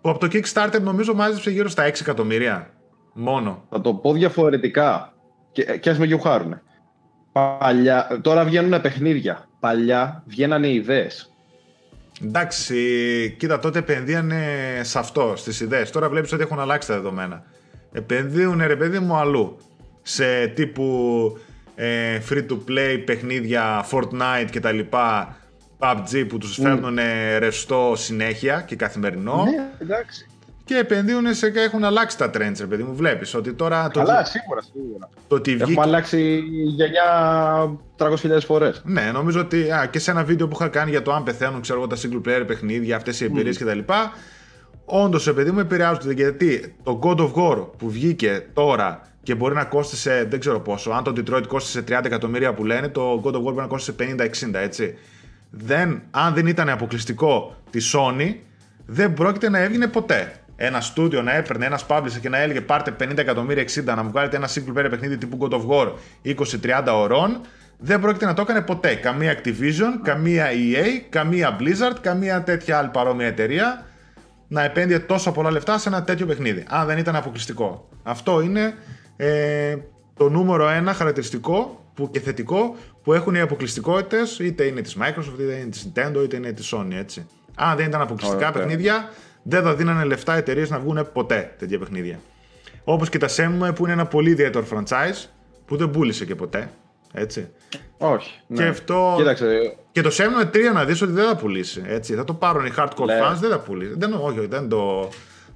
που από το Kickstarter νομίζω μάζεψε γύρω στα 6 εκατομμύρια μόνο. Θα το πω διαφορετικά, και ας με γιουχάρουνε. Παλιά, τώρα βγαίνουν παιχνίδια. Παλιά βγαίνανε ιδέες. Εντάξει, κοίτα, τότε επενδύανε σε αυτό, στις ιδέες. Τώρα βλέπεις ότι έχουν αλλάξει τα δεδομένα. Επενδύουνε, ρε παιδί μου, αλλού. Σε τύπου free-to-play παιχνίδια, Fortnite και τα λοιπά, PUBG, που τους φέρνουνε ρευστό συνέχεια και καθημερινό. Ναι, εντάξει. Και επενδύουν σε, έχουν αλλάξει τα trends, ρε παιδί μου, βλέπεις ότι τώρα... Καλά, το... σίγουρα. Το TV... Έχουμε αλλάξει γενιά 300.000 φορές. Ναι, νομίζω ότι και σε ένα βίντεο που είχα κάνει για το αν πεθαίνουν, ξέρω εγώ, τα single player παιχνίδια, αυτές οι εμπειρίες κτλ. Όντως, ρε παιδί μου, επηρεάζονται, γιατί το God of War που βγήκε τώρα και μπορεί να κόστησε, δεν ξέρω πόσο, αν το Detroit κόστησε 30 εκατομμύρια που λένε, το God of War μπορεί να κόστησε 50-60, έτσι. Αν δεν ήταν αποκλειστικό τη Sony, δεν πρόκειται να έβγαινε ποτέ. Ένα στούντιο να έπαιρνε, ένα publisher και να έλεγε πάρτε 50 εκατομμύρια 60 να μου βγάλετε ένα single player παιχνίδι τύπου God of War 20-30 ωρών, δεν πρόκειται να το έκανε ποτέ. Καμία Activision, καμία EA, καμία Blizzard, καμία τέτοια άλλη παρόμοια εταιρεία να επένδυε τόσα πολλά λεφτά σε ένα τέτοιο παιχνίδι. Αν δεν ήταν αποκλειστικό. Αυτό είναι το νούμερο ένα χαρακτηριστικό και θετικό που έχουν οι αποκλειστικότητες, είτε είναι της Microsoft, είτε είναι της Nintendo, είτε είναι της Sony, έτσι. Αν δεν ήταν αποκλειστικά παιχνίδια, δεν θα δίνανε λεφτά εταιρείες να βγουν ποτέ τέτοια παιχνίδια. Όπως και τα Semue, που είναι ένα πολύ ιδιαίτερο franchise που δεν πούλησε και ποτέ. Έτσι. Όχι. Ναι. Και αυτό. Κοίταξε. Και το Semue 3 να δεις ότι δεν θα πουλήσει. Έτσι. Θα το πάρουν οι hardcore fans, δεν θα πουλήσει.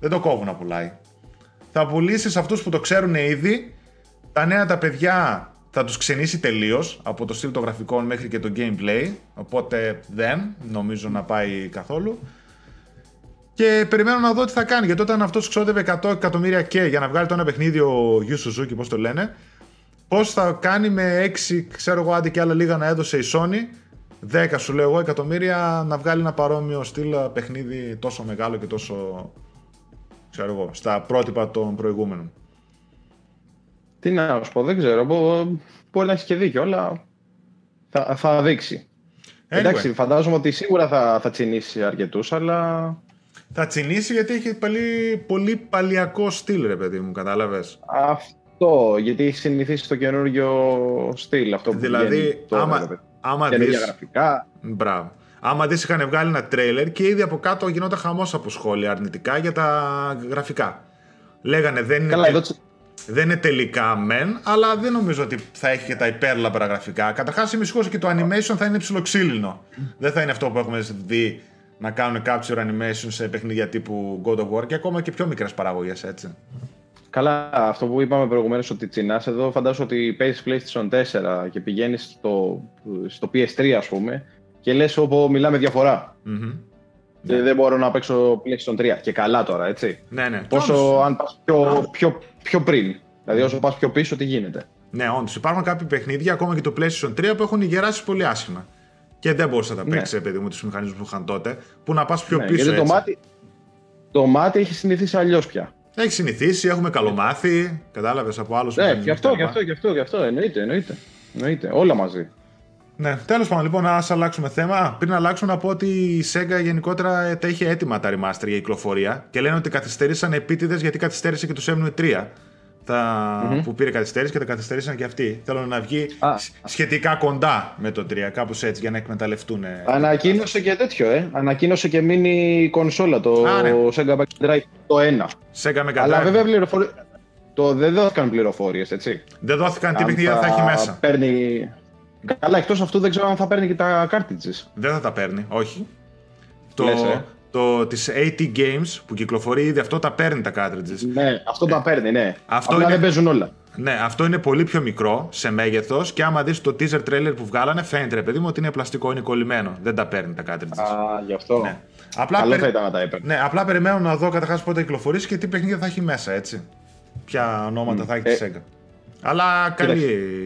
Δεν το κόβουν να πουλάει. Θα πουλήσει σε αυτούς που το ξέρουν ήδη. Τα νέα τα παιδιά θα τους ξενήσει τελείως από το στυλ των γραφικών μέχρι και το gameplay. Οπότε δεν νομίζω να πάει καθόλου. Και περιμένω να δω τι θα κάνει, γιατί όταν αυτός ξόδευε 100 εκατομμύρια και για να βγάλει το ένα παιχνίδι, ο Γιου Σουζούκι, πώς το λένε, πώς θα κάνει με 6, ξέρω εγώ, άντε και άλλα λίγα να έδωσε η Sony, 10 σου λέω εγώ εκατομμύρια, να βγάλει ένα παρόμοιο στυλ παιχνίδι τόσο μεγάλο και τόσο, ξέρω εγώ, στα πρότυπα των προηγούμενων. Τι να σου πω, δεν ξέρω, μπορεί να έχει και δίκιο, αλλά θα δείξει. Anyway. Εντάξει, φαντάζομαι ότι σίγουρα θα τσινήσει αρκετούς, αλλά... Θα τσινήσει γιατί έχει πολύ παλιακό στυλ, ρε παιδί μου, κατάλαβες. Αυτό, γιατί έχει συνηθίσει στο καινούργιο στυλ. Αυτό που δηλαδή, τώρα, άμα δεις... γραφικά. Μπράβο. Άμα δεις, είχαν βγάλει ένα τρέιλερ και ήδη από κάτω γινόταν χαμός από σχόλια αρνητικά για τα γραφικά. Λέγανε δεν είναι τελικά μεν, αλλά δεν νομίζω ότι θα έχει και τα υπέρλαμπρα γραφικά. Καταρχάς, είμαι σίγουρος και το animation θα είναι ψιλοξύλινο. Δεν θα είναι αυτό που έχουμε δει, να κάνουν capture animation σε παιχνίδια τύπου God of War και ακόμα και πιο μικρές παραγωγές, έτσι. Καλά, αυτό που είπαμε προηγουμένως ότι τσινάς εδώ, φαντάζομαι ότι παίζεις PlayStation 4 και πηγαίνεις στο PS3, ας πούμε, και λες όπου μιλάμε διαφορά. Δεν μπορώ να παίξω PlayStation 3 και καλά τώρα, έτσι. Ναι, ναι. Πόσο αν πας πιο πριν, δηλαδή όσο πας πιο πίσω, τι γίνεται. Ναι, όντως, υπάρχουν κάποια παιχνίδια, ακόμα και το PlayStation 3, που έχουν γεράσει πολύ άσχημα. Και δεν μπορούσα να τα παίξει, παιδί μου, τους μηχανισμούς που είχαν τότε, που να πας πιο πίσω. Γιατί το μάτι έχει συνηθίσει αλλιώς πια. Έχει συνηθίσει, έχουμε καλομάθει. Κατάλαβες από άλλους. Ναι, γι' αυτό. Εννοείται. Όλα μαζί. Ναι, τέλος πάντων, λοιπόν, ας αλλάξουμε θέμα. Πριν αλλάξουμε, να πω ότι η Sega γενικότερα τα είχε έτοιμα τα remaster για κυκλοφορία και λένε ότι καθυστερήσαν επίτηδες, γιατί καθυστέρησε και το Semue 3. Που πήρε καθυστέρηση και τα καθυστέρησαν και αυτοί. Θέλω να βγει σχετικά κοντά με το 3, κάπως έτσι, για να εκμεταλλευτούν. Ανακοίνωσε και τέτοιο, ανακοίνωσε και mini κονσόλα το Sega Mega Drive το 1. Αλλά βέβαια δεν δόθηκαν πληροφορίες, έτσι. Δεν δόθηκαν τι παιχνίδια θα έχει μέσα. Παίρνει... Καλά, εκτός αυτού δεν ξέρω αν θα παίρνει και τα cartridges. Δεν θα τα παίρνει, όχι. Της AT Games που κυκλοφορεί ήδη, αυτό τα παίρνει τα cartridges. Ναι, αυτό τα παίρνει, ναι. Απλά δεν παίζουν όλα. Ναι, αυτό είναι πολύ πιο μικρό σε μέγεθος και άμα δεις το teaser trailer που βγάλανε, φαίνεται, ρε παιδί μου, ότι είναι πλαστικό, είναι κολλημένο. Δεν τα παίρνει τα cartridges. Γι' αυτό. Ναι. Καλό θα ήταν να τα έπαιρνε. Ναι, απλά περιμένω να δω καταρχάς πότε κυκλοφορήσει και τι παιχνίδια θα έχει μέσα, έτσι. Ποια ονόματα θα έχει τη Sega. Αλλά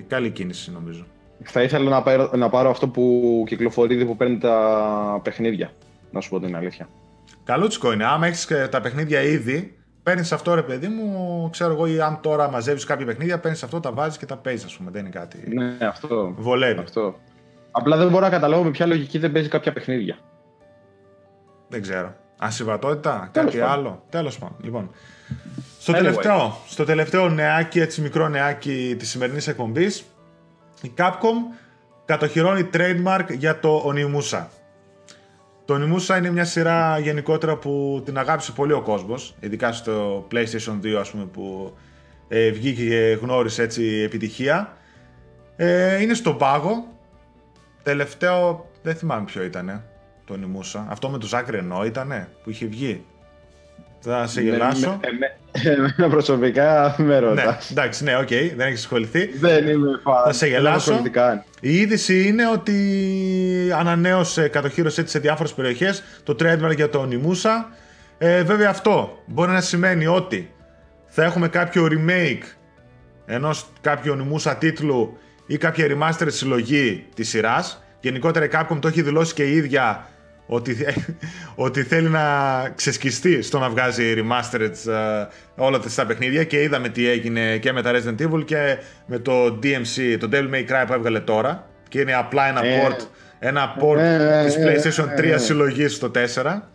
καλή κίνηση, νομίζω. Θα ήθελα να πάρω αυτό που κυκλοφορεί, που παίρνει τα παιχνίδια. Να σου πω την αλήθεια. Καλούτσικο είναι. Άμα έχεις τα παιχνίδια ήδη, παίρνεις αυτό, ρε παιδί μου, ξέρω εγώ, ή αν τώρα μαζεύεις κάποια παιχνίδια, παίρνεις αυτό, τα βάζεις και τα παίζεις, ας πούμε. Δεν είναι κάτι. Ναι, αυτό. Βολεύει. Αυτό. Απλά δεν μπορώ να καταλάβω με ποια λογική δεν παίζει κάποια παιχνίδια. Δεν ξέρω. Ασυμβατότητα, κάτι άλλο. Τέλος πάντων. Λοιπόν. Στο τελευταίο νεάκι, έτσι μικρό νεάκι της σημερινής εκπομπής. η Capcom κατοχυρώνει trademark για το Onimusha. Το Onimusha είναι μια σειρά γενικότερα που την αγάπησε πολύ ο κόσμος, ειδικά στο PlayStation 2 ας πούμε, που βγήκε και γνώρισε έτσι επιτυχία. Είναι στον πάγο. Τελευταίο δεν θυμάμαι ποιο ήτανε το Onimusha. Αυτό με το Ζάκρι Ενό ήτανε που είχε βγει. Θα σε γελάσω. Εμένα προσωπικά με ρωτάς. Ναι, εντάξει, ναι, οκ, δεν έχεις ασχοληθεί. Δεν είμαι φαν. Θα σε γελάσω. Η είδηση είναι ότι ανανέωσε, κατοχύρωσε σε διάφορες περιοχές το trademark για το Onimusha. Βέβαια αυτό μπορεί να σημαίνει ότι θα έχουμε κάποιο remake ενός κάποιου Onimusha τίτλου ή κάποια remastered συλλογή της σειράς. Γενικότερα η Capcom το έχει δηλώσει και η ίδια ότι θέλει να ξεσκιστεί στο να βγάζει remastered όλα τα παιχνίδια, και είδαμε τι έγινε και με τα Resident Evil και με το DMC, το Devil May Cry που έβγαλε τώρα, και είναι απλά ένα port της PlayStation 3 συλλογής στο 4.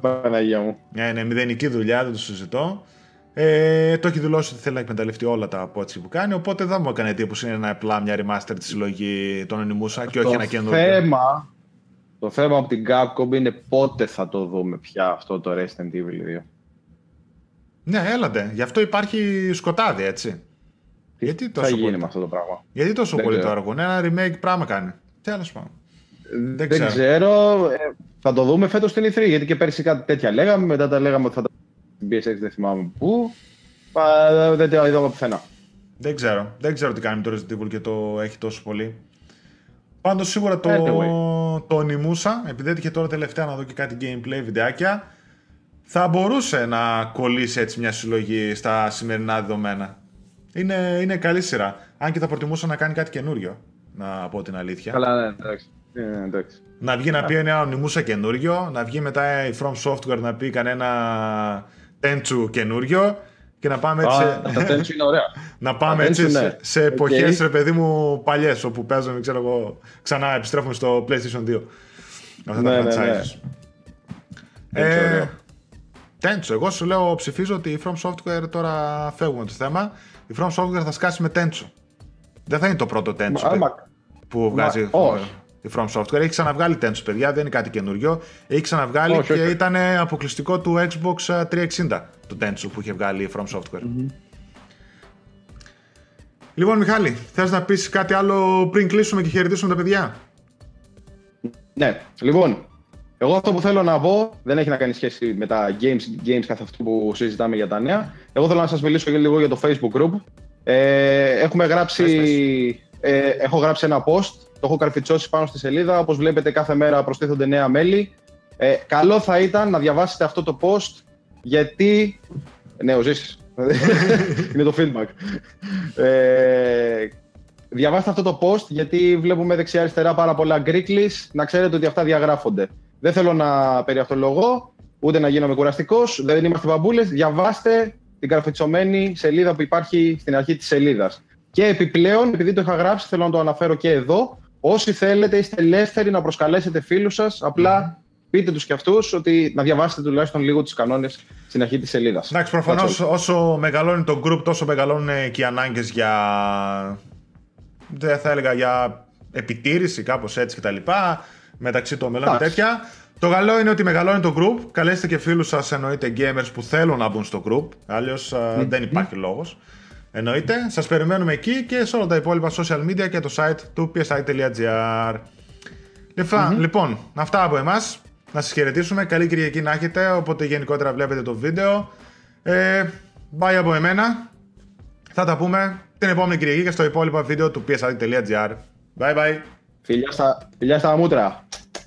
Παναγία μου. Είναι μηδενική δουλειά, δεν το συζητώ. Το έχει δηλώσει ότι θέλει να εκμεταλλευτεί όλα τα πότσι που κάνει, οπότε δεν μου έκανε εντύπωση είναι απλά μια remastered συλλογή των Onimusha και όχι ένα καινούργιο. Το θέμα από την Capcom είναι πότε θα το δούμε πια αυτό το Resident Evil 2. Ναι, έλατε. Γι' αυτό υπάρχει σκοτάδι, έτσι. Γιατί τόσο θα γίνει πολύ... με αυτό το πράγμα. Γιατί τόσο πολύ το αργούν. Ένα remake πράγμα κάνει. Τέλος πάντων. Δεν ξέρω. Θα το δούμε φέτος στην E3. Γιατί και πέρσι κάτι τέτοια λέγαμε. Μετά τα λέγαμε ότι θα τα δούμε στην BSX. Δεν θυμάμαι πού. Δεν τα είδαμε πουθενά. Δεν ξέρω τι κάνει με το Resident Evil και το έχει τόσο πολύ. Πάντως σίγουρα το Onimusha, επειδή έτυχε τώρα τελευταία να δω και κάτι gameplay βιντεάκια, θα μπορούσε να κολλήσει έτσι μια συλλογή στα σημερινά δεδομένα. Είναι καλή σειρά. Αν και θα προτιμούσα να κάνει κάτι καινούριο, να πω την αλήθεια. Καλά, ναι, εντάξει. Να βγει να πει ένα Onimusha καινούριο, να βγει μετά η From Software να πει κανένα Tenchu καινούριο. Και να πάμε έτσι, να πάμε έτσι σε εποχές, ρε παιδί μου, παλιές, όπου παίζαμε, ξέρω εγώ, ξανά επιστρέφουμε στο PlayStation 2. Αυτά τα franchises. Tenchu, εγώ σου λέω, ψηφίζω ότι η From Software, τώρα φεύγουμε το θέμα, η From Software θα σκάσει με Tenchu. Δεν θα είναι το πρώτο Tenchu που βγάζει η From Software. Έχει ξαναβγάλει Tenchu, παιδιά, δεν είναι κάτι καινούριο. Έχει ξαναβγάλει και ήταν αποκλειστικό του Xbox 360. Το Tenchu που είχε βγάλει η From Software. Λοιπόν, Μιχάλη, θες να πεις κάτι άλλο πριν κλείσουμε και χαιρετήσουμε τα παιδιά? Ναι, λοιπόν, εγώ αυτό που θέλω να πω δεν έχει να κάνει σχέση με τα games καθ' αυτού που συζητάμε για τα νέα. Εγώ θέλω να σας μιλήσω και λίγο για το Facebook group. Έχω γράψει ένα post, το έχω καρφιτσώσει πάνω στη σελίδα. Όπως βλέπετε, κάθε μέρα προστίθονται νέα μέλη. Καλό θα ήταν να διαβάσετε αυτό το post, γιατί... Ναι, ο Ζήσης. Είναι το feedback. Διαβάστε αυτό το post, γιατί βλέπουμε δεξιά-αριστερά πάρα πολλά γκρίκλις. Να ξέρετε ότι αυτά διαγράφονται. Δεν θέλω να περιαυτολογώ, ούτε να γίνομαι κουραστικός. Δεν είμαστε μπαμπούλες. Διαβάστε την καρφιτσωμένη σελίδα που υπάρχει στην αρχή της σελίδας. Και επιπλέον, επειδή το είχα γράψει, θέλω να το αναφέρω και εδώ. Όσοι θέλετε, είστε ελεύθεροι να προσκαλέσετε φίλους σας. Απλά πείτε τους και αυτούς ότι να διαβάσετε τουλάχιστον λίγο τους κανόνες στην αρχή της σελίδας. Εντάξει, προφανώς όσο μεγαλώνει το group, τόσο μεγαλώνουν και οι ανάγκες για, δεν θα έλεγα, για επιτήρηση, κάπως έτσι κτλ. Μεταξύ των μελών και τέτοια. Το καλό είναι ότι μεγαλώνει το group. Καλέστε και φίλους σας, εννοείται, gamers που θέλουν να μπουν στο group. Αλλιώς δεν υπάρχει λόγος. Εννοείται. Σας περιμένουμε εκεί και σε όλα τα υπόλοιπα social media και το site του psi.gr. Λοιπόν, αυτά από εμάς. Να σας χαιρετήσουμε. Καλή Κυριακή να έχετε, όποτε γενικότερα βλέπετε το βίντεο. Bye από εμένα. Θα τα πούμε την επόμενη Κυριακή και στο υπόλοιπο βίντεο του psi.gr. Bye bye. Φιλιά στα μούτρα.